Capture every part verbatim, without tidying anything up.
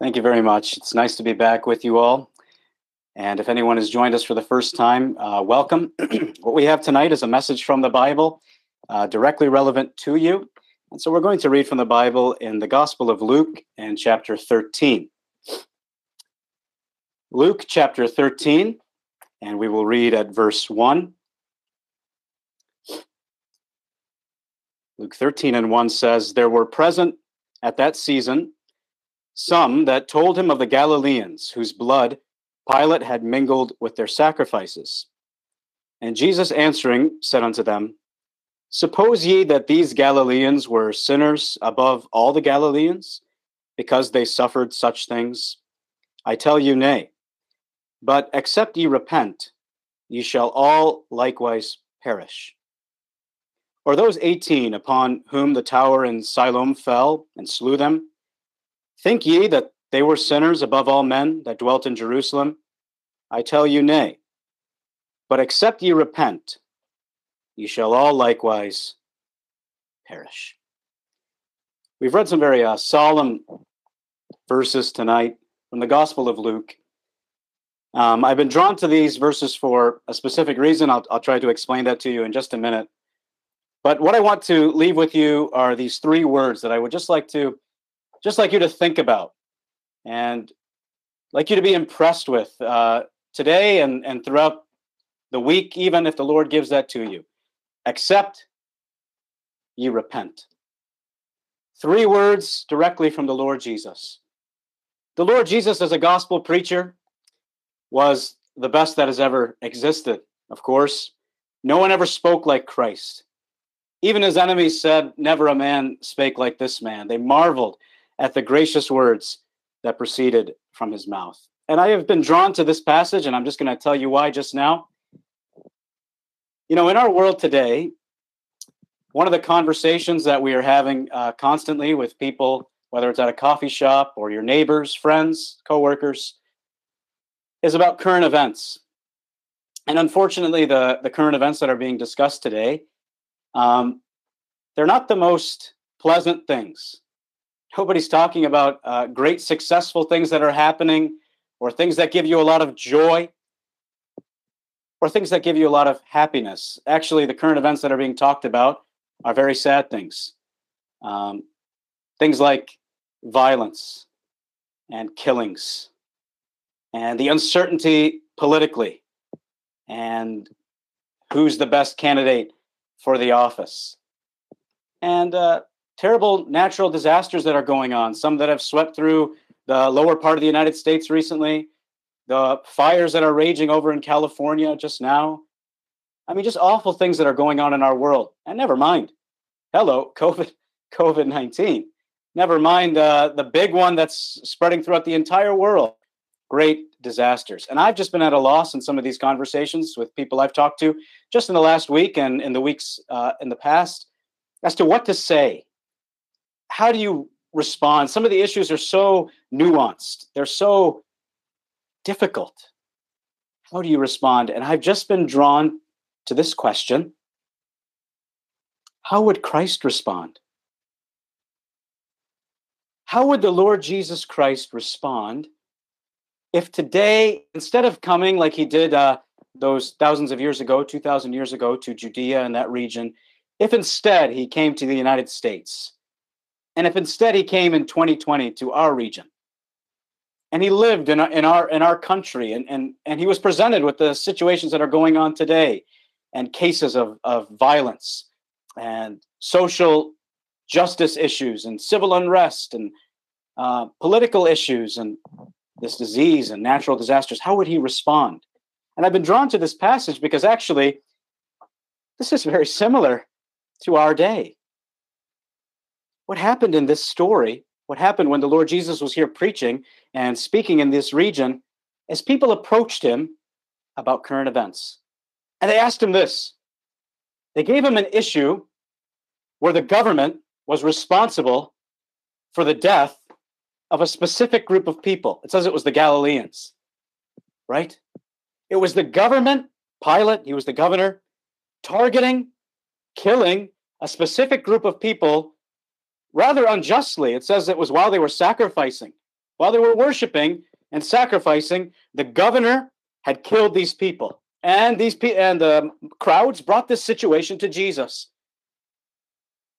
Thank you very much. It's nice to be back with you all. And if anyone has joined us for the first time, uh, welcome. What we have tonight is a message from the Bible, uh, directly relevant to you. And so we're going to read from the Bible in the Gospel of Luke and chapter thirteen. Luke chapter thirteen, and we will read at verse one. Luke thirteen and one says, "There were present at that season some that told him of the Galileans, whose blood Pilate had mingled with their sacrifices. And Jesus answering said unto them, Suppose ye that these Galileans were sinners above all the Galileans, because they suffered such things? I tell you, nay. But except ye repent, ye shall all likewise perish. Or those eighteen upon whom the tower in Siloam fell and slew them, think ye that they were sinners above all men that dwelt in Jerusalem? I tell you, nay. But except ye repent, ye shall all likewise perish." We've read some very uh, solemn verses tonight from the Gospel of Luke. Um, I've been drawn to these verses for a specific reason. I'll, I'll try to explain that to you in just a minute. But what I want to leave with you are these three words that I would just like to just like you to think about and like you to be impressed with uh, today and, and throughout the week, even if the Lord gives that to you. Except ye repent. Three words directly from the Lord Jesus. The Lord Jesus, as a gospel preacher, was the best that has ever existed, of course. No one ever spoke like Christ. Even his enemies said, never a man spake like this man. They marveled at the gracious words that proceeded from his mouth. And I have been drawn to this passage, and I'm just going to tell you why just now. You know, in our world today, one of the conversations that we are having uh, constantly with people, whether it's at a coffee shop or your neighbors, friends, coworkers, is about current events. And unfortunately, the, the current events that are being discussed today, um, they're not the most pleasant things. Nobody's talking about uh, great, successful things that are happening, or things that give you a lot of joy, or things that give you a lot of happiness. Actually, the current events that are being talked about are very sad things. Um, things like violence and killings and the uncertainty politically and who's the best candidate for the office. And, uh, terrible natural disasters that are going on, some that have swept through the lower part of the United States recently, the fires that are raging over in California just now. I mean, just awful things that are going on in our world. And never mind, hello, COVID, COVID nineteen. Never mind uh, the big one that's spreading throughout the entire world, great disasters. And I've just been at a loss in some of these conversations with people I've talked to just in the last week and in the weeks uh, in the past as to what to say. How do you respond? Some of the issues are so nuanced. They're so difficult. How do you respond? And I've just been drawn to this question. How would Christ respond? How would the Lord Jesus Christ respond if today, instead of coming like he did uh, those thousands of years ago, two thousand years ago to Judea and that region, if instead he came to the United States? And if instead he came in twenty twenty to our region and he lived in our, in our, in our country and, and, and he was presented with the situations that are going on today and cases of, of violence and social justice issues and civil unrest and uh, political issues and this disease and natural disasters, how would he respond? And I've been drawn to this passage because actually this is very similar to our day. What happened in this story, what happened when the Lord Jesus was here preaching and speaking in this region, is people approached him about current events. And they asked him this. They gave him an issue where the government was responsible for the death of a specific group of people. It says it was the Galileans, right? It was the government, Pilate, he was the governor, targeting, killing a specific group of people rather unjustly. It says it was while they were sacrificing while they were worshiping and sacrificing, the governor had killed these people. And these pe- and the crowds brought this situation to Jesus.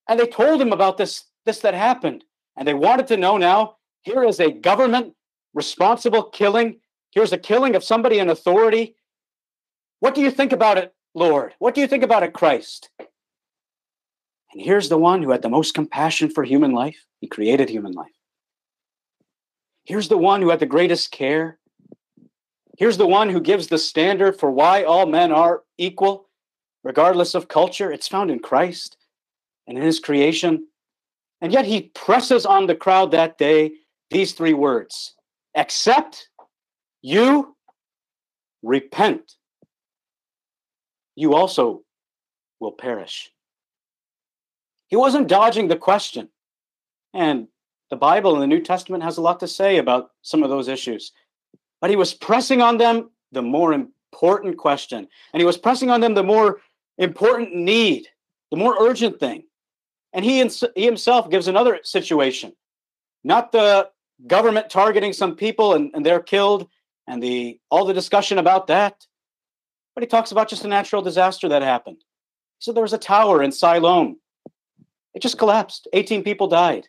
And they told him about this, this that happened. And they wanted to know now, here is a government responsible killing. Here's a killing of somebody in authority. What do you think about it, Lord? What do you think about it, Christ? And here's the one who had the most compassion for human life. He created human life. Here's the one who had the greatest care. Here's the one who gives the standard for why all men are equal, regardless of culture. It's found in Christ and in his creation. And yet he presses on the crowd that day these three words: accept, you repent, you also will perish. He wasn't dodging the question. And the Bible in the New Testament has a lot to say about some of those issues. But he was pressing on them the more important question. And he was pressing on them the more important need, the more urgent thing. And he, ins- he himself gives another situation. Not the government targeting some people and, and they're killed and the all the discussion about that. But he talks about just a natural disaster that happened. He said there was a tower in Siloam. It just collapsed. eighteen people died.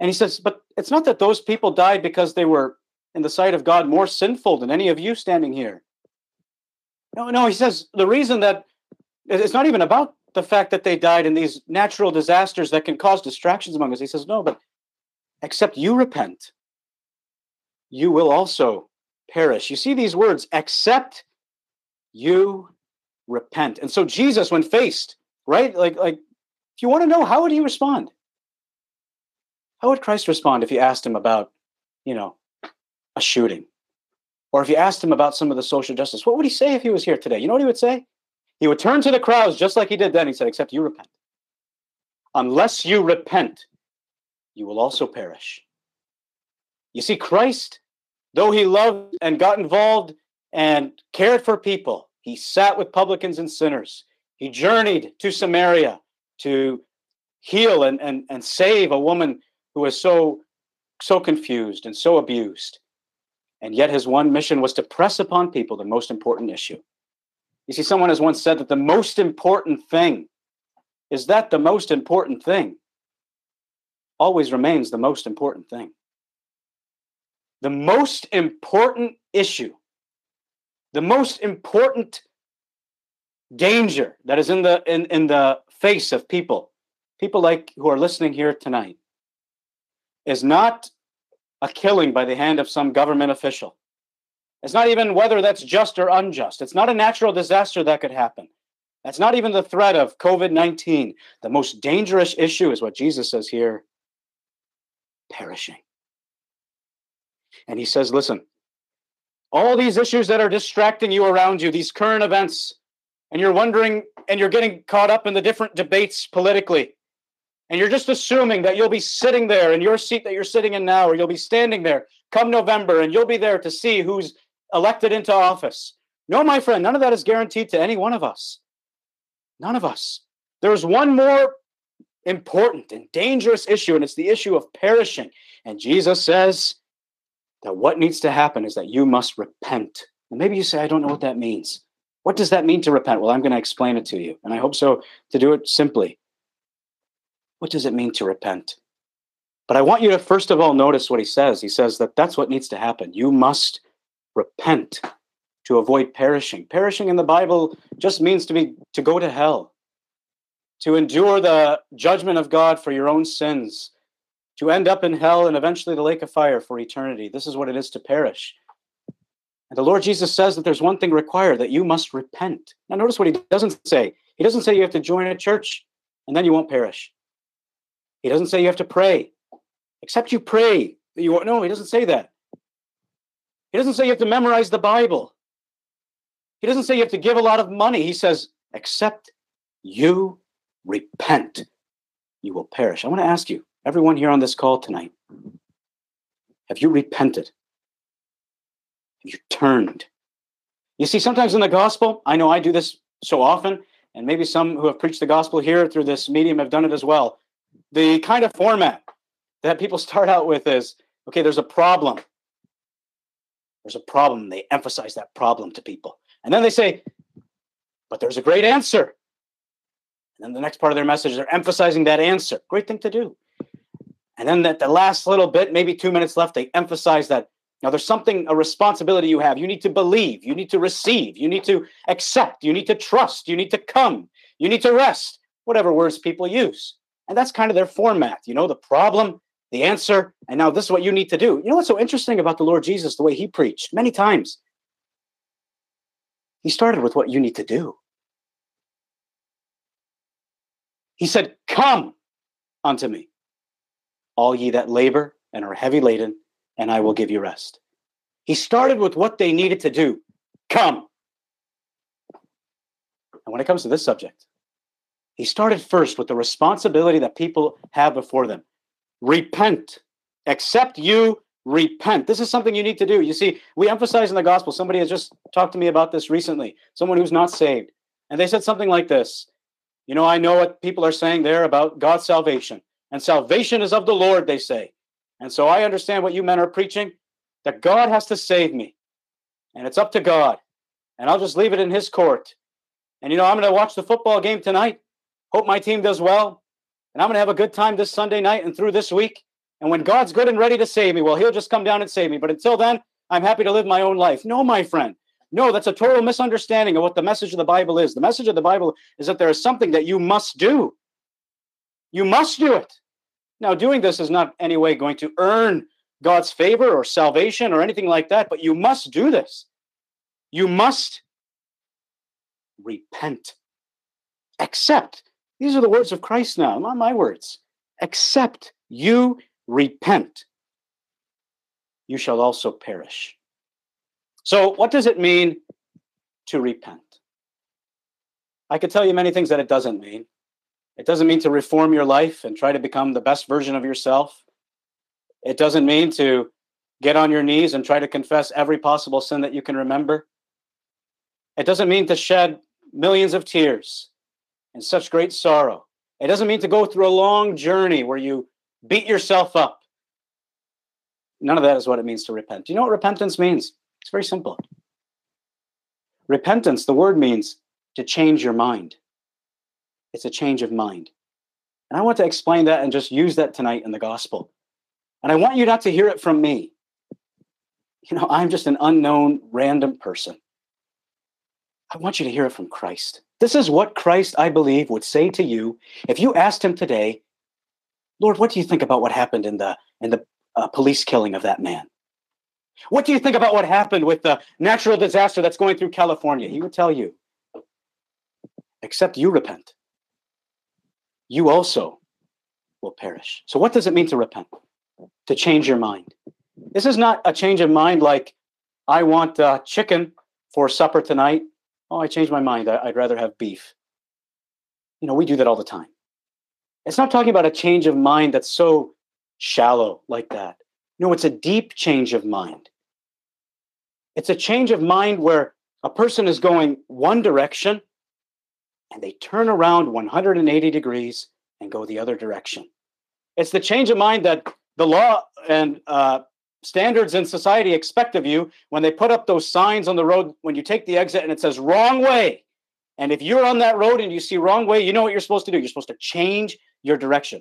And he says, but it's not that those people died because they were, in the sight of God, more sinful than any of you standing here. No, no, he says the reason that it's not even about the fact that they died in these natural disasters that can cause distractions among us. He says, no, but except you repent, you will also perish. You see these words, except you repent. And so Jesus, when faced, right, like, like, if you want to know, how would he respond? How would Christ respond if you asked him about, you know, a shooting? Or if you asked him about some of the social justice, what would he say if he was here today? You know what he would say? He would turn to the crowds just like he did then. He said, except you repent. Unless you repent, you will also perish. You see, Christ, though he loved and got involved and cared for people, he sat with publicans and sinners. He journeyed to Samaria to heal and, and, and save a woman who was so, so confused and so abused. And yet his one mission was to press upon people the most important issue. You see, someone has once said that the most important thing, is that the most important thing, always remains the most important thing. The most important issue, the most important danger that is in the in, in the face of people, people like who are listening here tonight, is not a killing by the hand of some government official. It's not even whether that's just or unjust. It's not a natural disaster that could happen. That's not even the threat of covid nineteen. The most dangerous issue is what Jesus says here, perishing. And he says, listen, all these issues that are distracting you around you, these current events, and you're wondering, and you're getting caught up in the different debates politically, and you're just assuming that you'll be sitting there in your seat that you're sitting in now, or you'll be standing there come November, and you'll be there to see who's elected into office. No, my friend, none of that is guaranteed to any one of us. None of us. There's one more important and dangerous issue, and it's the issue of perishing. And Jesus says that what needs to happen is that you must repent. And maybe you say, I don't know what that means. What does that mean to repent? Well, I'm going to explain it to you, and I hope so to do it simply. What does it mean to repent? But I want you to first of all notice what he says. He says that that's what needs to happen. You must repent to avoid perishing. Perishing in the Bible just means to be to go to hell, to endure the judgment of God for your own sins, to end up in hell and eventually the lake of fire for eternity. This is what it is to perish. And the Lord Jesus says that there's one thing required, that you must repent. Now notice what he doesn't say. He doesn't say you have to join a church and then you won't perish. He doesn't say you have to pray, except you pray. You won't. No, he doesn't say that. He doesn't say you have to memorize the Bible. He doesn't say you have to give a lot of money. He says, except you repent, you will perish. I want to ask you, everyone here on this call tonight, have you repented? Have you turned? You see, sometimes in the gospel, I know I do this so often, and maybe some who have preached the gospel here through this medium have done it as well. The kind of format that people start out with is, Okay, there's a problem. There's a problem. They emphasize that problem to people. And then they say, but there's a great answer. And then the next part of their message, they're emphasizing that answer. Great thing to do. And then that the last little bit, maybe two minutes left, they emphasize that. Now, there's something, a responsibility you have. You need to believe. You need to receive. You need to accept. You need to trust. You need to come. You need to rest. Whatever words people use. And that's kind of their format. You know, the problem, the answer, and now this is what you need to do. You know what's so interesting about the Lord Jesus, the way he preached many times? He started with what you need to do. He said, come unto me, all ye that labor and are heavy laden, and I will give you rest. He started with what they needed to do. Come. And when it comes to this subject, he started first with the responsibility that people have before them. Repent. Except you repent. This is something you need to do. You see, we emphasize in the gospel. Somebody has just talked to me about this recently, someone who's not saved. And they said something like this. You know, I know what people are saying there about God's salvation. And salvation is of the Lord, they say. And so I understand what you men are preaching, that God has to save me. And it's up to God. And I'll just leave it in his court. And, you know, I'm going to watch the football game tonight. Hope my team does well. And I'm going to have a good time this Sunday night and through this week. And when God's good and ready to save me, well, he'll just come down and save me. But until then, I'm happy to live my own life. No, my friend. No, that's a total misunderstanding of what the message of the Bible is. The message of the Bible is that there is something that you must do. You must do it. Now, doing this is not in any way going to earn God's favor or salvation or anything like that, but you must do this. You must repent. Accept. These are the words of Christ now, not my words. Except you repent, you shall also perish. So what does it mean to repent? I could tell you many things that it doesn't mean. It doesn't mean to reform your life and try to become the best version of yourself. It doesn't mean to get on your knees and try to confess every possible sin that you can remember. It doesn't mean to shed millions of tears and such great sorrow. It doesn't mean to go through a long journey where you beat yourself up. None of that is what it means to repent. Do you know what repentance means? It's very simple. Repentance, the word means to change your mind. It's a change of mind. And I want to explain that and just use that tonight in the gospel. And I want you not to hear it from me. You know, I'm just an unknown, random person. I want you to hear it from Christ. This is what Christ, I believe, would say to you if you asked him today, Lord, what do you think about what happened in the, in the uh, police killing of that man? What do you think about what happened with the natural disaster that's going through California? He would tell you, except you repent, you also will perish. So what does it mean to repent? To change your mind. This is not a change of mind like, I want uh, chicken for supper tonight. Oh, I changed my mind. I'd rather have beef. You know, we do that all the time. It's not talking about a change of mind that's so shallow like that. No, it's a deep change of mind. It's a change of mind where a person is going one direction and they turn around one hundred eighty degrees and go the other direction. It's the change of mind that the law and uh, standards in society expect of you when they put up those signs on the road when you take the exit and it says wrong way. And if you're on that road and you see wrong way, you know what you're supposed to do. You're supposed to change your direction.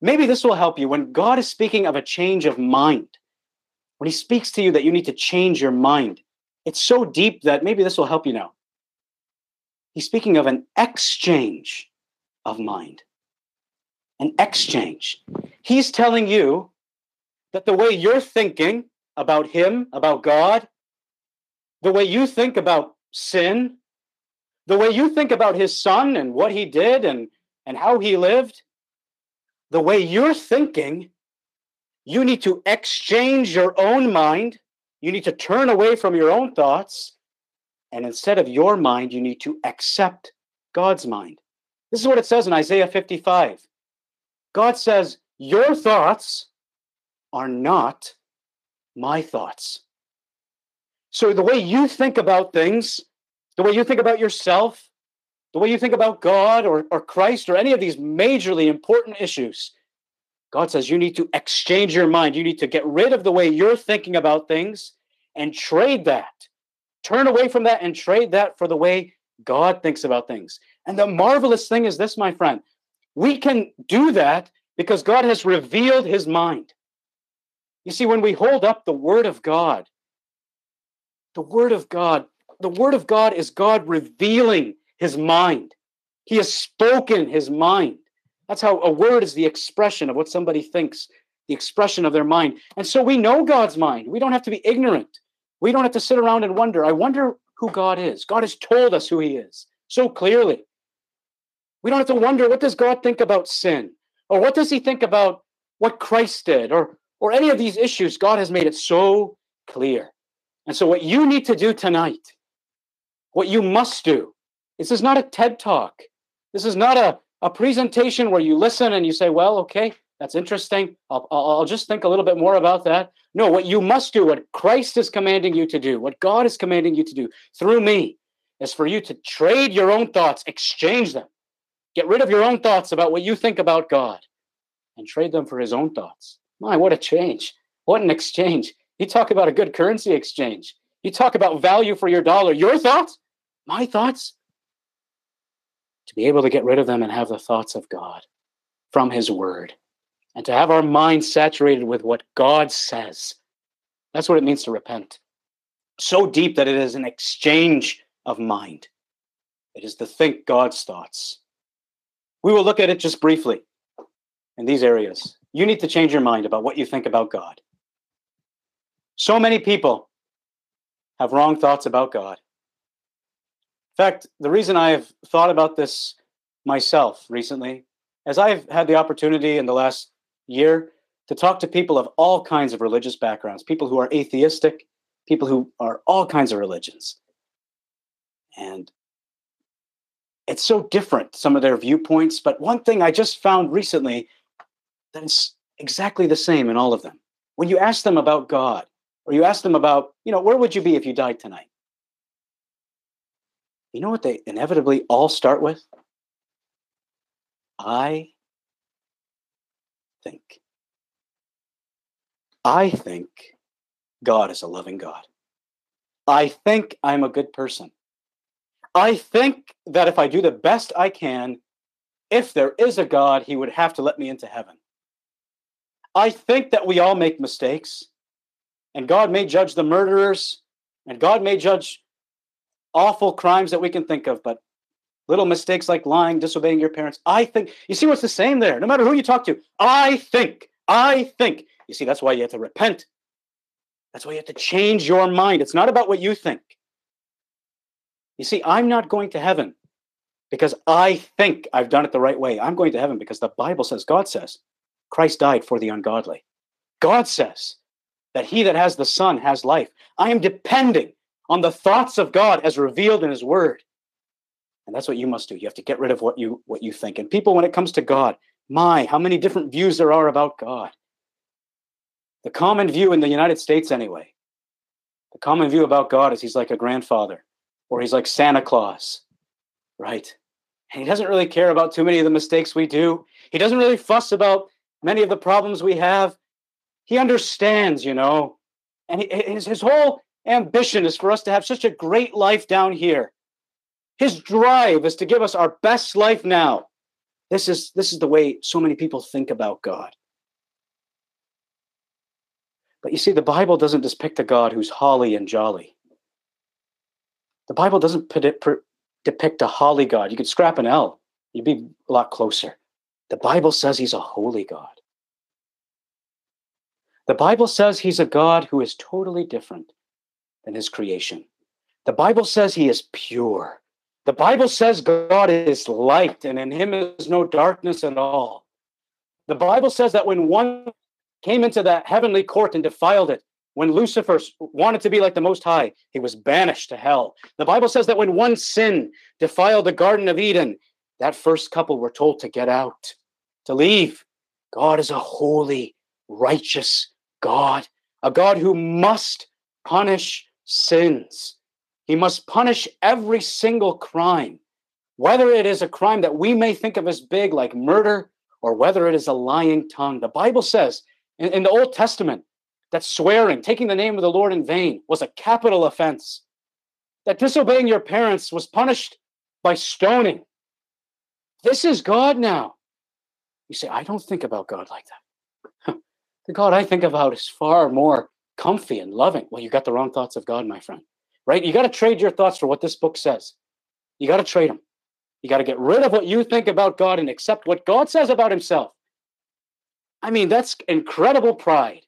Maybe this will help you when God is speaking of a change of mind. When he speaks to you that you need to change your mind, it's so deep that maybe this will help you now. He's speaking of an exchange of mind. An exchange. He's telling you that the way you're thinking about him, about God, the way you think about sin, the way you think about his son and what he did and, and how he lived, the way you're thinking, you need to exchange your own mind. You need to turn away from your own thoughts. And instead of your mind, you need to accept God's mind. This is what it says in Isaiah fifty-five. God says, your thoughts are not my thoughts. So the way you think about things, the way you think about yourself, the way you think about God or, or Christ or any of these majorly important issues, God says you need to exchange your mind. You need to get rid of the way you're thinking about things and trade that. Turn away from that and trade that for the way God thinks about things. And the marvelous thing is this, my friend. We can do that because God has revealed his mind. You see, when we hold up the word of God, the word of God, the word of God is God revealing his mind. He has spoken his mind. That's how a word is the expression of what somebody thinks, the expression of their mind. And so we know God's mind. We don't have to be ignorant. We don't have to sit around and wonder, I wonder who God is. God has told us who he is so clearly. We don't have to wonder, what does God think about sin? Or what does he think about what Christ did? Or, or any of these issues, God has made it so clear. And so what you need to do tonight, what you must do, this is not a TED Talk. This is not a, a presentation where you listen and you say, well, okay, that's interesting. I'll, I'll, I'll just think a little bit more about that. No, what you must do, what Christ is commanding you to do, what God is commanding you to do through me, is for you to trade your own thoughts, exchange them. Get rid of your own thoughts about what you think about God and trade them for his own thoughts. My, what a change. What an exchange. You talk about a good currency exchange. You talk about value for your dollar. Your thoughts, my thoughts. To be able to get rid of them and have the thoughts of God from his word and to have our mind saturated with what God says. That's what it means to repent. So deep that it is an exchange of mind. It is to think God's thoughts. We will look at it just briefly in these areas. You need to change your mind about what you think about God. So many people have wrong thoughts about God. In fact, the reason I've thought about this myself recently, as I've had the opportunity in the last year to talk to people of all kinds of religious backgrounds, people who are atheistic, people who are all kinds of religions. And it's so different, some of their viewpoints. But one thing I just found recently that is exactly the same in all of them. When you ask them about God, or you ask them about, you know, where would you be if you died tonight? You know what they inevitably all start with? I think. I think God is a loving God. I think I'm a good person. I think that if I do the best I can, if there is a God, he would have to let me into heaven. I think that we all make mistakes, and God may judge the murderers, and God may judge awful crimes that we can think of, but little mistakes like lying, disobeying your parents. I think, you see what's the same there? No matter who you talk to, I think, I think. You see, that's why you have to repent. That's why you have to change your mind. It's not about what you think. You see, I'm not going to heaven because I think I've done it the right way. I'm going to heaven because the Bible says, God says, Christ died for the ungodly. God says that he that has the Son has life. I am depending on the thoughts of God as revealed in his word. And that's what you must do. You have to get rid of what you what you think. And people, when it comes to God, my, how many different views there are about God. The common view in the United States anyway, the common view about God is he's like a grandfather. Or he's like Santa Claus, right? And he doesn't really care about too many of the mistakes we do. He doesn't really fuss about many of the problems we have. He understands, you know, and he, his, his whole ambition is for us to have such a great life down here. His drive is to give us our best life now. This is, this is the way so many people think about God. But you see, the Bible doesn't depict a God who's holly and jolly. The Bible doesn't depict a holy God. You could scrap an L. You'd be a lot closer. The Bible says he's a holy God. The Bible says he's a God who is totally different than his creation. The Bible says he is pure. The Bible says God is light, and in him is no darkness at all. The Bible says that when one came into that heavenly court and defiled it, when Lucifer wanted to be like the Most High, he was banished to hell. The Bible says that when one sin defiled the Garden of Eden, that first couple were told to get out, to leave. God is a holy, righteous God, a God who must punish sins. He must punish every single crime, whether it is a crime that we may think of as big, like murder, or whether it is a lying tongue. The Bible says in, in the Old Testament that swearing, taking the name of the Lord in vain, was a capital offense, that disobeying your parents was punished by stoning. This is God now. You say, I don't think about God like that. The God I think about is far more comfy and loving. Well, you got the wrong thoughts of God, my friend, right? You got to trade your thoughts for what this book says. You got to trade them. You got to get rid of what you think about God and accept what God says about himself. I mean, that's incredible pride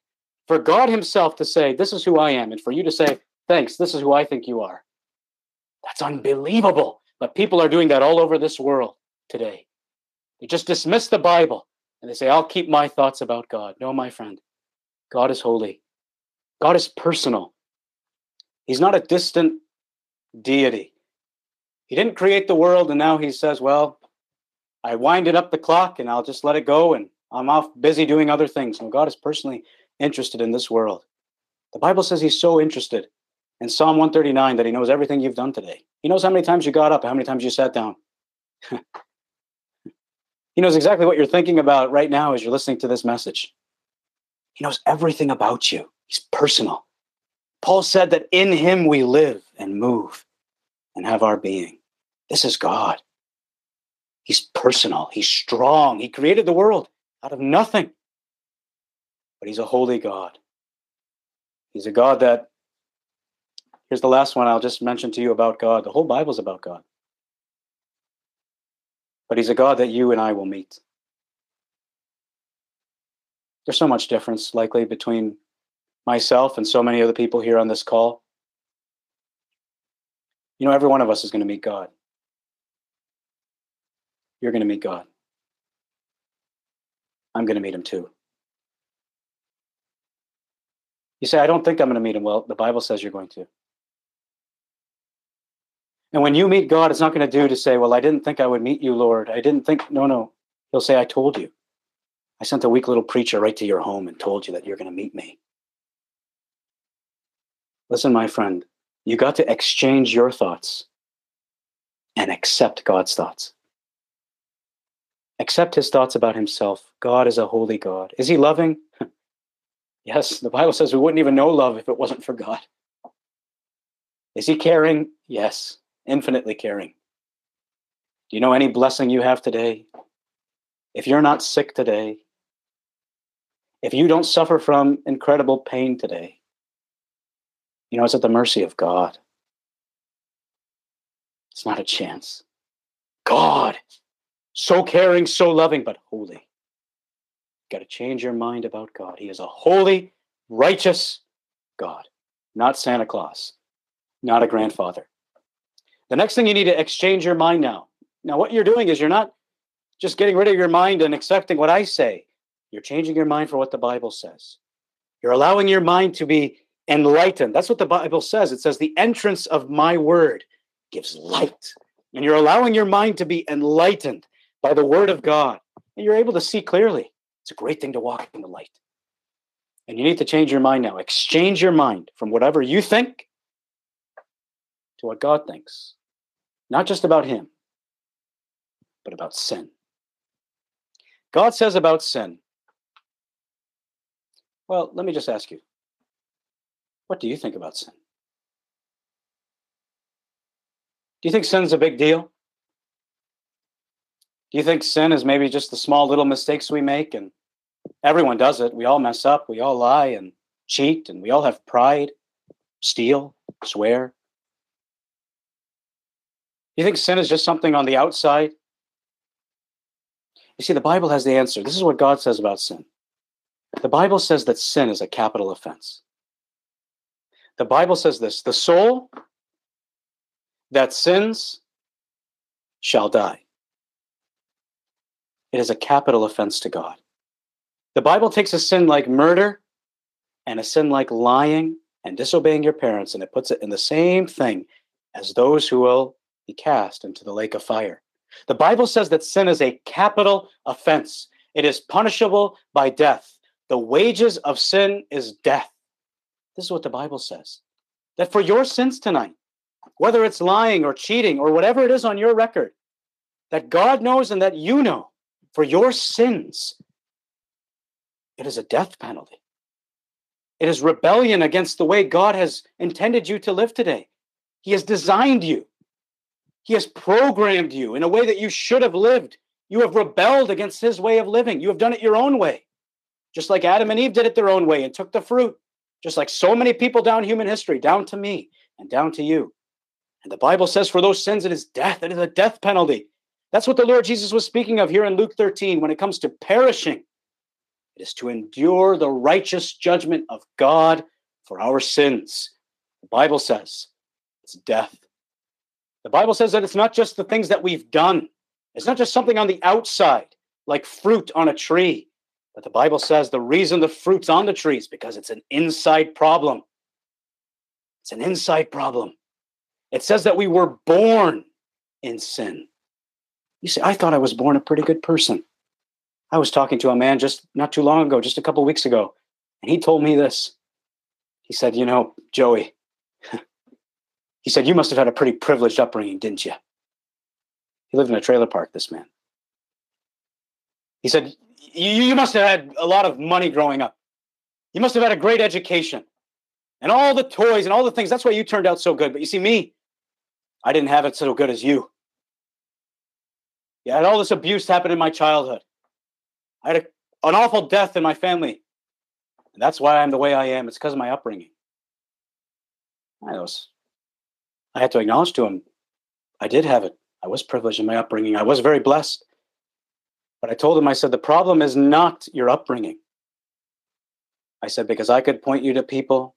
for God himself to say, this is who I am. And for you to say, thanks, this is who I think you are. That's unbelievable. But people are doing that all over this world today. They just dismiss the Bible and they say, I'll keep my thoughts about God. No, my friend, God is holy. God is personal. He's not a distant deity. He didn't create the world and now he says, well, I winded up the clock and I'll just let it go and I'm off busy doing other things. No, God is personally interested in this world. The Bible says he's so interested in Psalm one thirty-nine that he knows everything you've done today. He knows how many times you got up, how many times you sat down. He knows exactly what you're thinking about right now as you're listening to this message. He knows everything about you. He's personal. Paul said that in him we live and move and have our being. This is God. He's personal. He's strong. He created the world out of nothing. But he's a holy God. He's a God that, here's the last one I'll just mention to you about God. The whole Bible's about God. But he's a God that you and I will meet. There's so much difference, likely, between myself and so many other people here on this call. You know, every one of us is going to meet God. You're going to meet God. I'm going to meet him too. You say, I don't think I'm going to meet him. Well, the Bible says you're going to. And when you meet God, it's not going to do to say, well, I didn't think I would meet you, Lord. I didn't think, no, no. He'll say, I told you. I sent a weak little preacher right to your home and told you that you're going to meet me. Listen, my friend, you got to exchange your thoughts and accept God's thoughts. Accept his thoughts about himself. God is a holy God. Is he loving? Yes, the Bible says we wouldn't even know love if it wasn't for God. Is he caring? Yes. Infinitely caring. Do you know any blessing you have today? If you're not sick today, if you don't suffer from incredible pain today, you know, it's at the mercy of God. It's not a chance. God, so caring, so loving, but holy. You've got to change your mind about God. He is a holy, righteous God, not Santa Claus, not a grandfather. The next thing you need to exchange your mind now. Now, what you're doing is you're not just getting rid of your mind and accepting what I say. You're changing your mind for what the Bible says. You're allowing your mind to be enlightened. That's what the Bible says. It says the entrance of my word gives light. And you're allowing your mind to be enlightened by the word of God. And you're able to see clearly. It's a great thing to walk in the light. And you need to change your mind now. Exchange your mind from whatever you think to what God thinks. Not just about him, but about sin. God says about sin, well, let me just ask you, what do you think about sin? Do you think sin's a big deal? Do you think sin is maybe just the small little mistakes we make? And everyone does it. We all mess up. We all lie and cheat. And we all have pride, steal, swear. You think sin is just something on the outside? You see, the Bible has the answer. This is what God says about sin. The Bible says that sin is a capital offense. The Bible says this, the soul that sins shall die. It is a capital offense to God. The Bible takes a sin like murder and a sin like lying and disobeying your parents, and it puts it in the same thing as those who will be cast into the lake of fire. The Bible says that sin is a capital offense. It is punishable by death. The wages of sin is death. This is what the Bible says. That for your sins tonight, whether it's lying or cheating or whatever it is on your record, that God knows and that you know, for your sins. It is a death penalty. It is rebellion against the way God has intended you to live today. He has designed you. He has programmed you in a way that you should have lived. You have rebelled against his way of living. You have done it your own way, just like Adam and Eve did it their own way and took the fruit, just like so many people down human history, down to me and down to you. And the Bible says for those sins, it is death. It is a death penalty. That's what the Lord Jesus was speaking of here in Luke thirteen. When it comes to perishing, it is to endure the righteous judgment of God for our sins. The Bible says it's death. The Bible says that it's not just the things that we've done. It's not just something on the outside, like fruit on a tree. But the Bible says the reason the fruit's on the tree is because it's an inside problem. It's an inside problem. It says that we were born in sin. You see, I thought I was born a pretty good person. I was talking to a man just not too long ago, just a couple weeks ago, and he told me this. He said, you know, Joey, he said, you must have had a pretty privileged upbringing, didn't you? He lived in a trailer park, this man. He said, you must have had a lot of money growing up. You must have had a great education and all the toys and all the things. That's why you turned out so good. But you see, me, I didn't have it so good as you. Yeah, I had all this abuse happen in my childhood. I had a, an awful death in my family. And that's why I'm the way I am. It's because of my upbringing. I, was, I had to acknowledge to him, I did have it. I was privileged in my upbringing. I was very blessed. But I told him, I said, the problem is not your upbringing. I said, because I could point you to people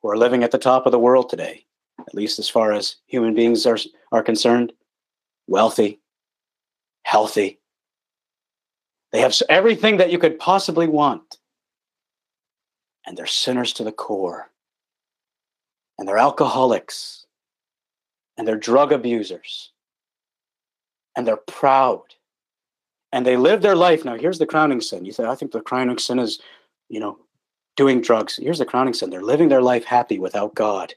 who are living at the top of the world today, at least as far as human beings are, are concerned, wealthy, healthy. They have everything that you could possibly want. And they're sinners to the core. And they're alcoholics. And they're drug abusers. And they're proud. And they live their life. Now, here's the crowning sin. You say, I think the crowning sin is, you know, doing drugs. Here's the crowning sin. They're living their life happy without God.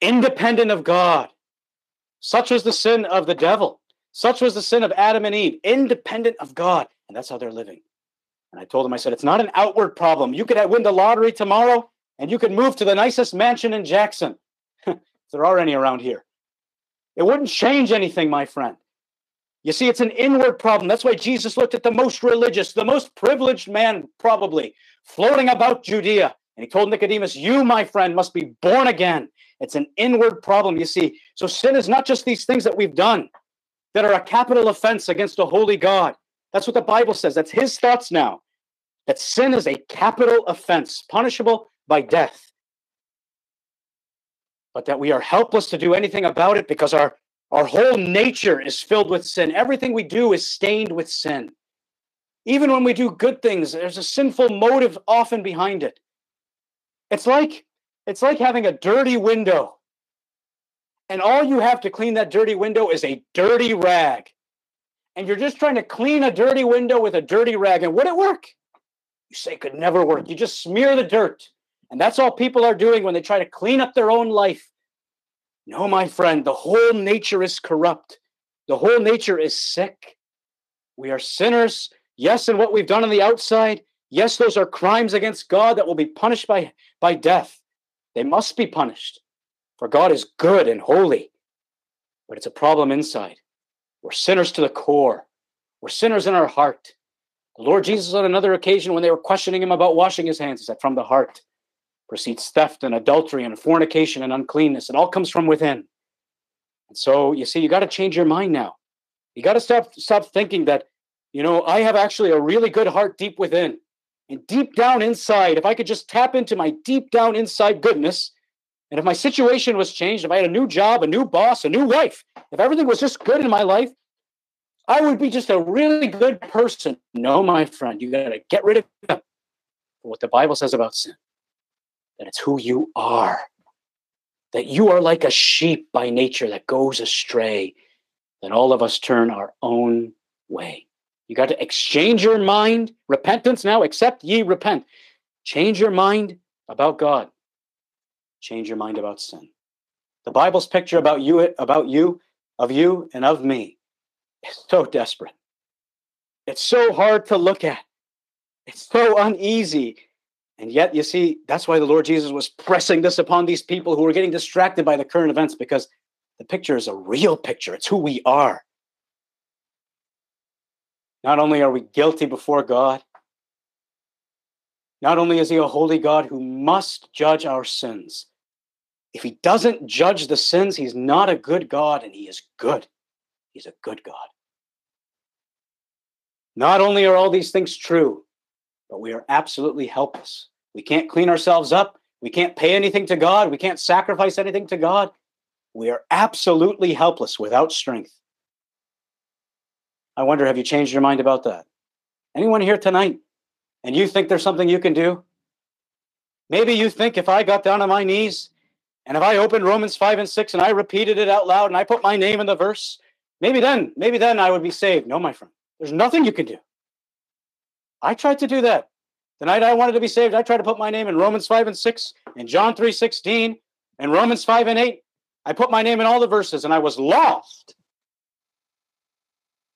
Independent of God. Such was the sin of the devil. Such was the sin of Adam and Eve. Independent of God. And that's how they're living. And I told him, I said, it's not an outward problem. You could win the lottery tomorrow and you could move to the nicest mansion in Jackson. If there are any around here. It wouldn't change anything, my friend. You see, it's an inward problem. That's why Jesus looked at the most religious, the most privileged man probably, floating about Judea. And he told Nicodemus, you, my friend, must be born again. It's an inward problem, you see. So sin is not just these things that we've done that are a capital offense against a holy God. That's what the Bible says. That's his thoughts now. That sin is a capital offense, punishable by death. But that we are helpless to do anything about it because our, our whole nature is filled with sin. Everything we do is stained with sin. Even when we do good things, there's a sinful motive often behind it. It's like, it's like having a dirty window. And all you have to clean that dirty window is a dirty rag. And you're just trying to clean a dirty window with a dirty rag. And would it work? You say it could never work. You just smear the dirt. And that's all people are doing when they try to clean up their own life. No, my friend, the whole nature is corrupt. The whole nature is sick. We are sinners. Yes, in what we've done on the outside. Yes, those are crimes against God that will be punished by, by death. They must be punished, for God is good and holy. But it's a problem inside. We're sinners to the core. We're sinners in our heart. The Lord Jesus, on another occasion, when they were questioning him about washing his hands, he said, from the heart proceeds theft and adultery and fornication and uncleanness. It all comes from within. And so, you see, you got to change your mind now. You got to stop, stop thinking that, you know, I have actually a really good heart deep within. And deep down inside, if I could just tap into my deep down inside goodness, and if my situation was changed, if I had a new job, a new boss, a new wife, if everything was just good in my life, I would be just a really good person. No, my friend, you got to get rid of them. What the Bible says about sin. That it's who you are, that you are like a sheep by nature that goes astray, that all of us turn our own way. You got to exchange your mind, repentance now, except ye repent. Change your mind about God. Change your mind about sin. The Bible's picture about you, about you, of you and of me It's so desperate. It's so hard to look at. It's so uneasy. And yet, you see, that's why the Lord Jesus was pressing this upon these people who were getting distracted by the current events, because the picture is a real picture. It's who we are. Not only are we guilty before God, not only is he a holy God who must judge our sins. If he doesn't judge the sins, he's not a good God, and he is good. He's a good God. Not only are all these things true, but we are absolutely helpless. We can't clean ourselves up. We can't pay anything to God. We can't sacrifice anything to God. We are absolutely helpless without strength. I wonder, have you changed your mind about that? Anyone here tonight? And you think there's something you can do? Maybe you think, if I got down on my knees and if I opened Romans five and six and I repeated it out loud and I put my name in the verse, maybe then, maybe then I would be saved. No, my friend, there's nothing you can do. I tried to do that. The night I wanted to be saved, I tried to put my name in Romans five and six and John three sixteen and Romans five and eight. I put my name in all the verses and I was lost.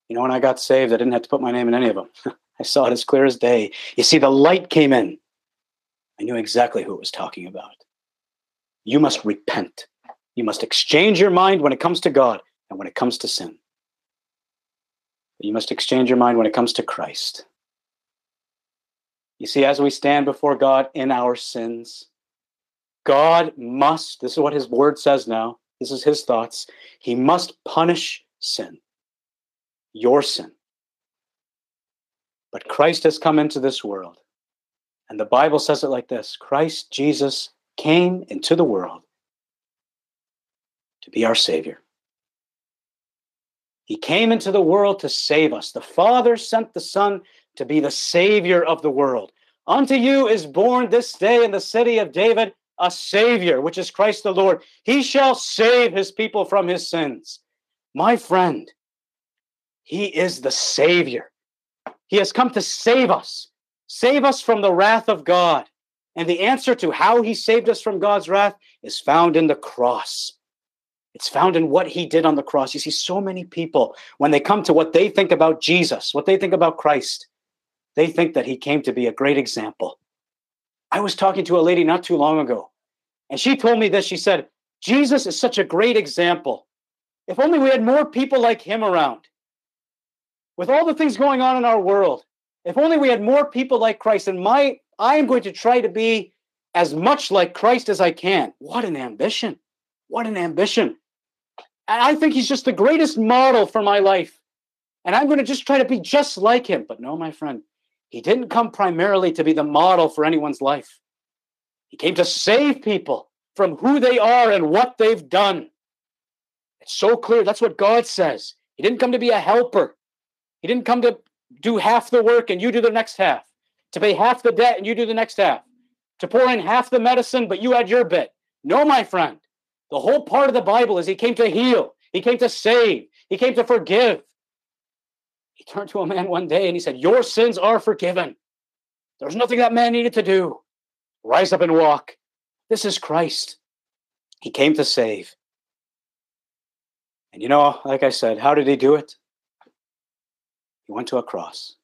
You know, when I got saved, I didn't have to put my name in any of them. I saw it as clear as day. You see, the light came in. I knew exactly who it was talking about. You must repent. You must exchange your mind when it comes to God and when it comes to sin. You must exchange your mind when it comes to Christ. You see, as we stand before God in our sins, God must, this is what his word says now, this is his thoughts, he must punish sin, your sin. But Christ has come into this world, and the Bible says it like this: Christ Jesus came into the world to be our Savior. He came into the world to save us. The Father sent the Son to be the Savior of the world. Unto you is born this day in the city of David a Savior, which is Christ the Lord. He shall save his people from his sins. My friend, he is the Savior. He has come to save us, save us from the wrath of God. And the answer to how he saved us from God's wrath is found in the cross. It's found in what he did on the cross. You see, so many people, when they come to what they think about Jesus, what they think about Christ, they think that he came to be a great example. I was talking to a lady not too long ago, and she told me this. She said, Jesus is such a great example. If only we had more people like him around. With all the things going on in our world, if only we had more people like Christ, and my, I am going to try to be as much like Christ as I can. What an ambition. What an ambition. And I think he's just the greatest model for my life. And I'm going to just try to be just like him. But no, my friend, he didn't come primarily to be the model for anyone's life. He came to save people from who they are and what they've done. It's so clear. That's what God says. He didn't come to be a helper. He didn't come to do half the work and you do the next half, to pay half the debt and you do the next half, to pour in half the medicine, but you add your bit. No, my friend. The whole part of the Bible is he came to heal. He came to save. He came to forgive. He turned to a man one day and he said, your sins are forgiven. There's nothing that man needed to do. Rise up and walk. This is Christ. He came to save. And you know, like I said, how did he do it? He went to a cross.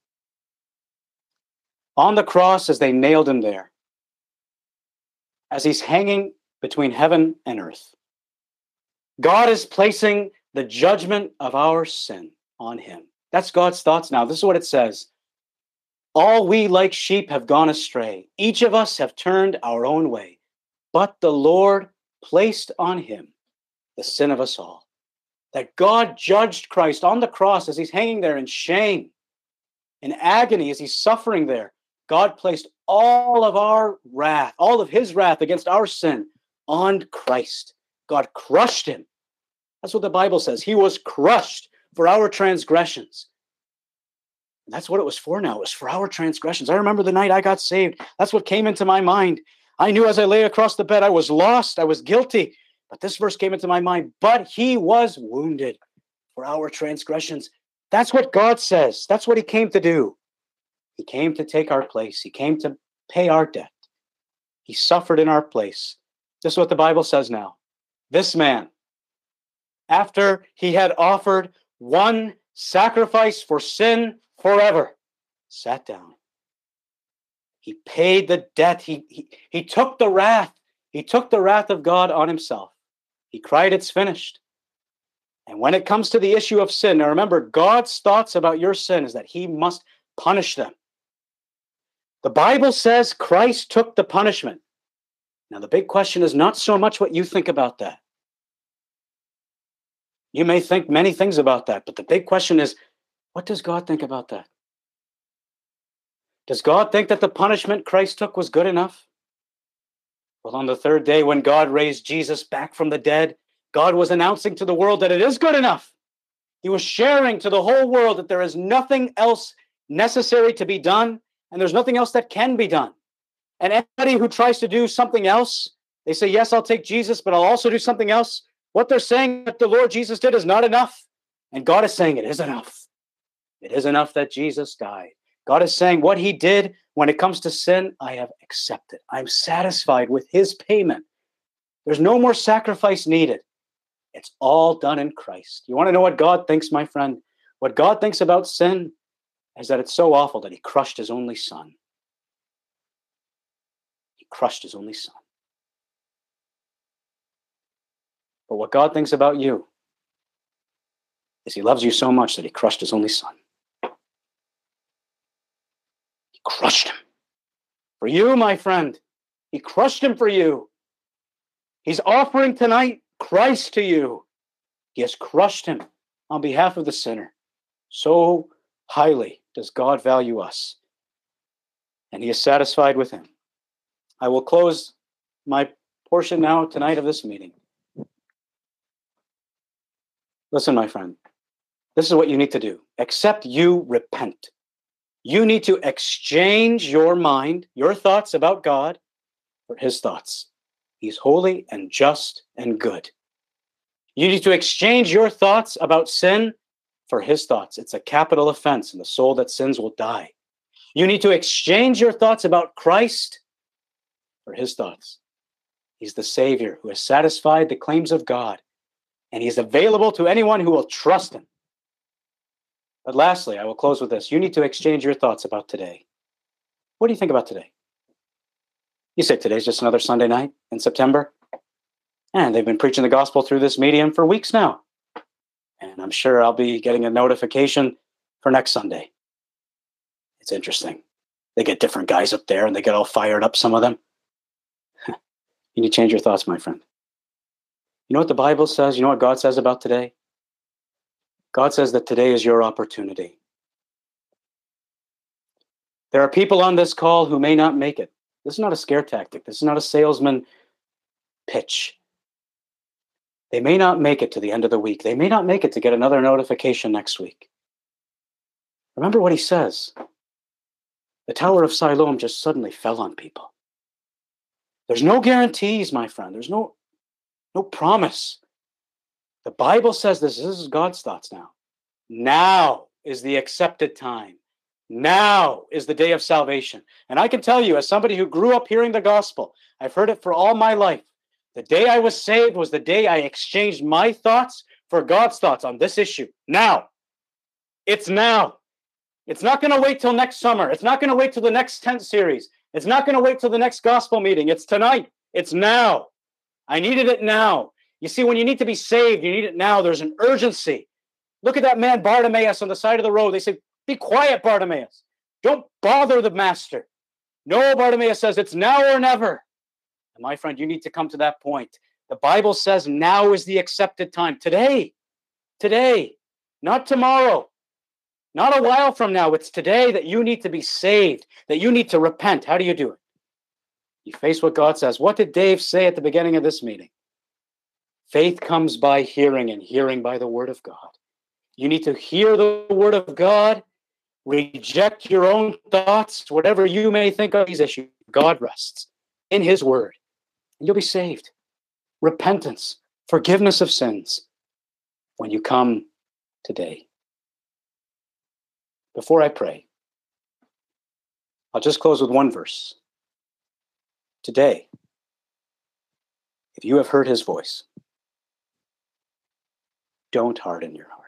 On the cross, as they nailed him there, as he's hanging between heaven and earth, God is placing the judgment of our sin on him. That's God's thoughts now. This is what it says. All we like sheep have gone astray. Each of us have turned our own way. But the Lord placed on him the sin of us all. That God judged Christ on the cross as he's hanging there in shame, in agony, as he's suffering there. God placed all of our wrath, all of his wrath against our sin on Christ. God crushed him. That's what the Bible says. He was crushed for our transgressions. And that's what it was for now. It was for our transgressions. I remember the night I got saved. That's what came into my mind. I knew as I lay across the bed, I was lost. I was guilty. But this verse came into my mind. But he was wounded for our transgressions. That's what God says. That's what he came to do. He came to take our place. He came to pay our debt. He suffered in our place. This is what the Bible says now. This man, after he had offered one sacrifice for sin forever, sat down. He paid the debt. He, he, he took the wrath. He took the wrath of God on himself. He cried, "It's finished." And when it comes to the issue of sin, now remember, God's thoughts about your sin is that he must punish them. The Bible says Christ took the punishment. Now, the big question is not so much what you think about that. You may think many things about that, but the big question is, what does God think about that? Does God think that the punishment Christ took was good enough? Well, on the third day, when God raised Jesus back from the dead, God was announcing to the world that it is good enough. He was sharing to the whole world that there is nothing else necessary to be done, and there's nothing else that can be done. And anybody who tries to do something else, they say, yes, I'll take Jesus, but I'll also do something else. What they're saying that the Lord Jesus did is not enough. And God is saying it is enough. It is enough that Jesus died. God is saying what he did when it comes to sin, I have accepted. I'm satisfied with his payment. There's no more sacrifice needed. It's all done in Christ. You want to know what God thinks, my friend? What God thinks about sin is that it's so awful that he crushed his only son. Crushed his only son. But what God thinks about you is he loves you so much that he crushed his only son. He crushed him. For you, my friend, he crushed him for you. He's offering tonight Christ to you. He has crushed him on behalf of the sinner. So highly does God value us, and he is satisfied with him. I will close my portion now tonight of this meeting. Listen, my friend, this is what you need to do. Except you repent. You need to exchange your mind, your thoughts about God, for his thoughts. He's holy and just and good. You need to exchange your thoughts about sin for his thoughts. It's a capital offense, and the soul that sins will die. You need to exchange your thoughts about Christ for his thoughts. He's the Savior who has satisfied the claims of God, and he is available to anyone who will trust him. But lastly, I will close with this. You need to exchange your thoughts about today. What do you think about today? You say today's just another Sunday night in September, and they've been preaching the gospel through this medium for weeks now, and I'm sure I'll be getting a notification for next Sunday. It's interesting. They get different guys up there, and they get all fired up, some of them. You need to change your thoughts, my friend. You know what the Bible says? You know what God says about today? God says that today is your opportunity. There are people on this call who may not make it. This is not a scare tactic. This is not a salesman pitch. They may not make it to the end of the week. They may not make it to get another notification next week. Remember what he says. The Tower of Siloam just suddenly fell on people. There's no guarantees, my friend. There's no, no promise. The Bible says this. This is God's thoughts now. Now is the accepted time. Now is the day of salvation. And I can tell you, as somebody who grew up hearing the gospel, I've heard it for all my life. The day I was saved was the day I exchanged my thoughts for God's thoughts on this issue. Now. It's now. It's not going to wait till next summer. It's not going to wait till the next tent series. It's not going to wait till the next gospel meeting. It's tonight. It's now. I needed it now. You see, when you need to be saved, you need it now. There's an urgency. Look at that man Bartimaeus on the side of the road. They say, be quiet, Bartimaeus. Don't bother the master. No, Bartimaeus says, it's now or never. And my friend, you need to come to that point. The Bible says now is the accepted time. Today. Today. Not tomorrow. Not a while from now. It's today that you need to be saved, that you need to repent. How do you do it? You face what God says. What did Dave say at the beginning of this meeting? Faith comes by hearing, and hearing by the word of God. You need to hear the word of God, reject your own thoughts, whatever you may think of these issues. God rests in his word, and you'll be saved. Repentance, forgiveness of sins when you come today. Before I pray, I'll just close with one verse. Today, if you have heard his voice, don't harden your heart.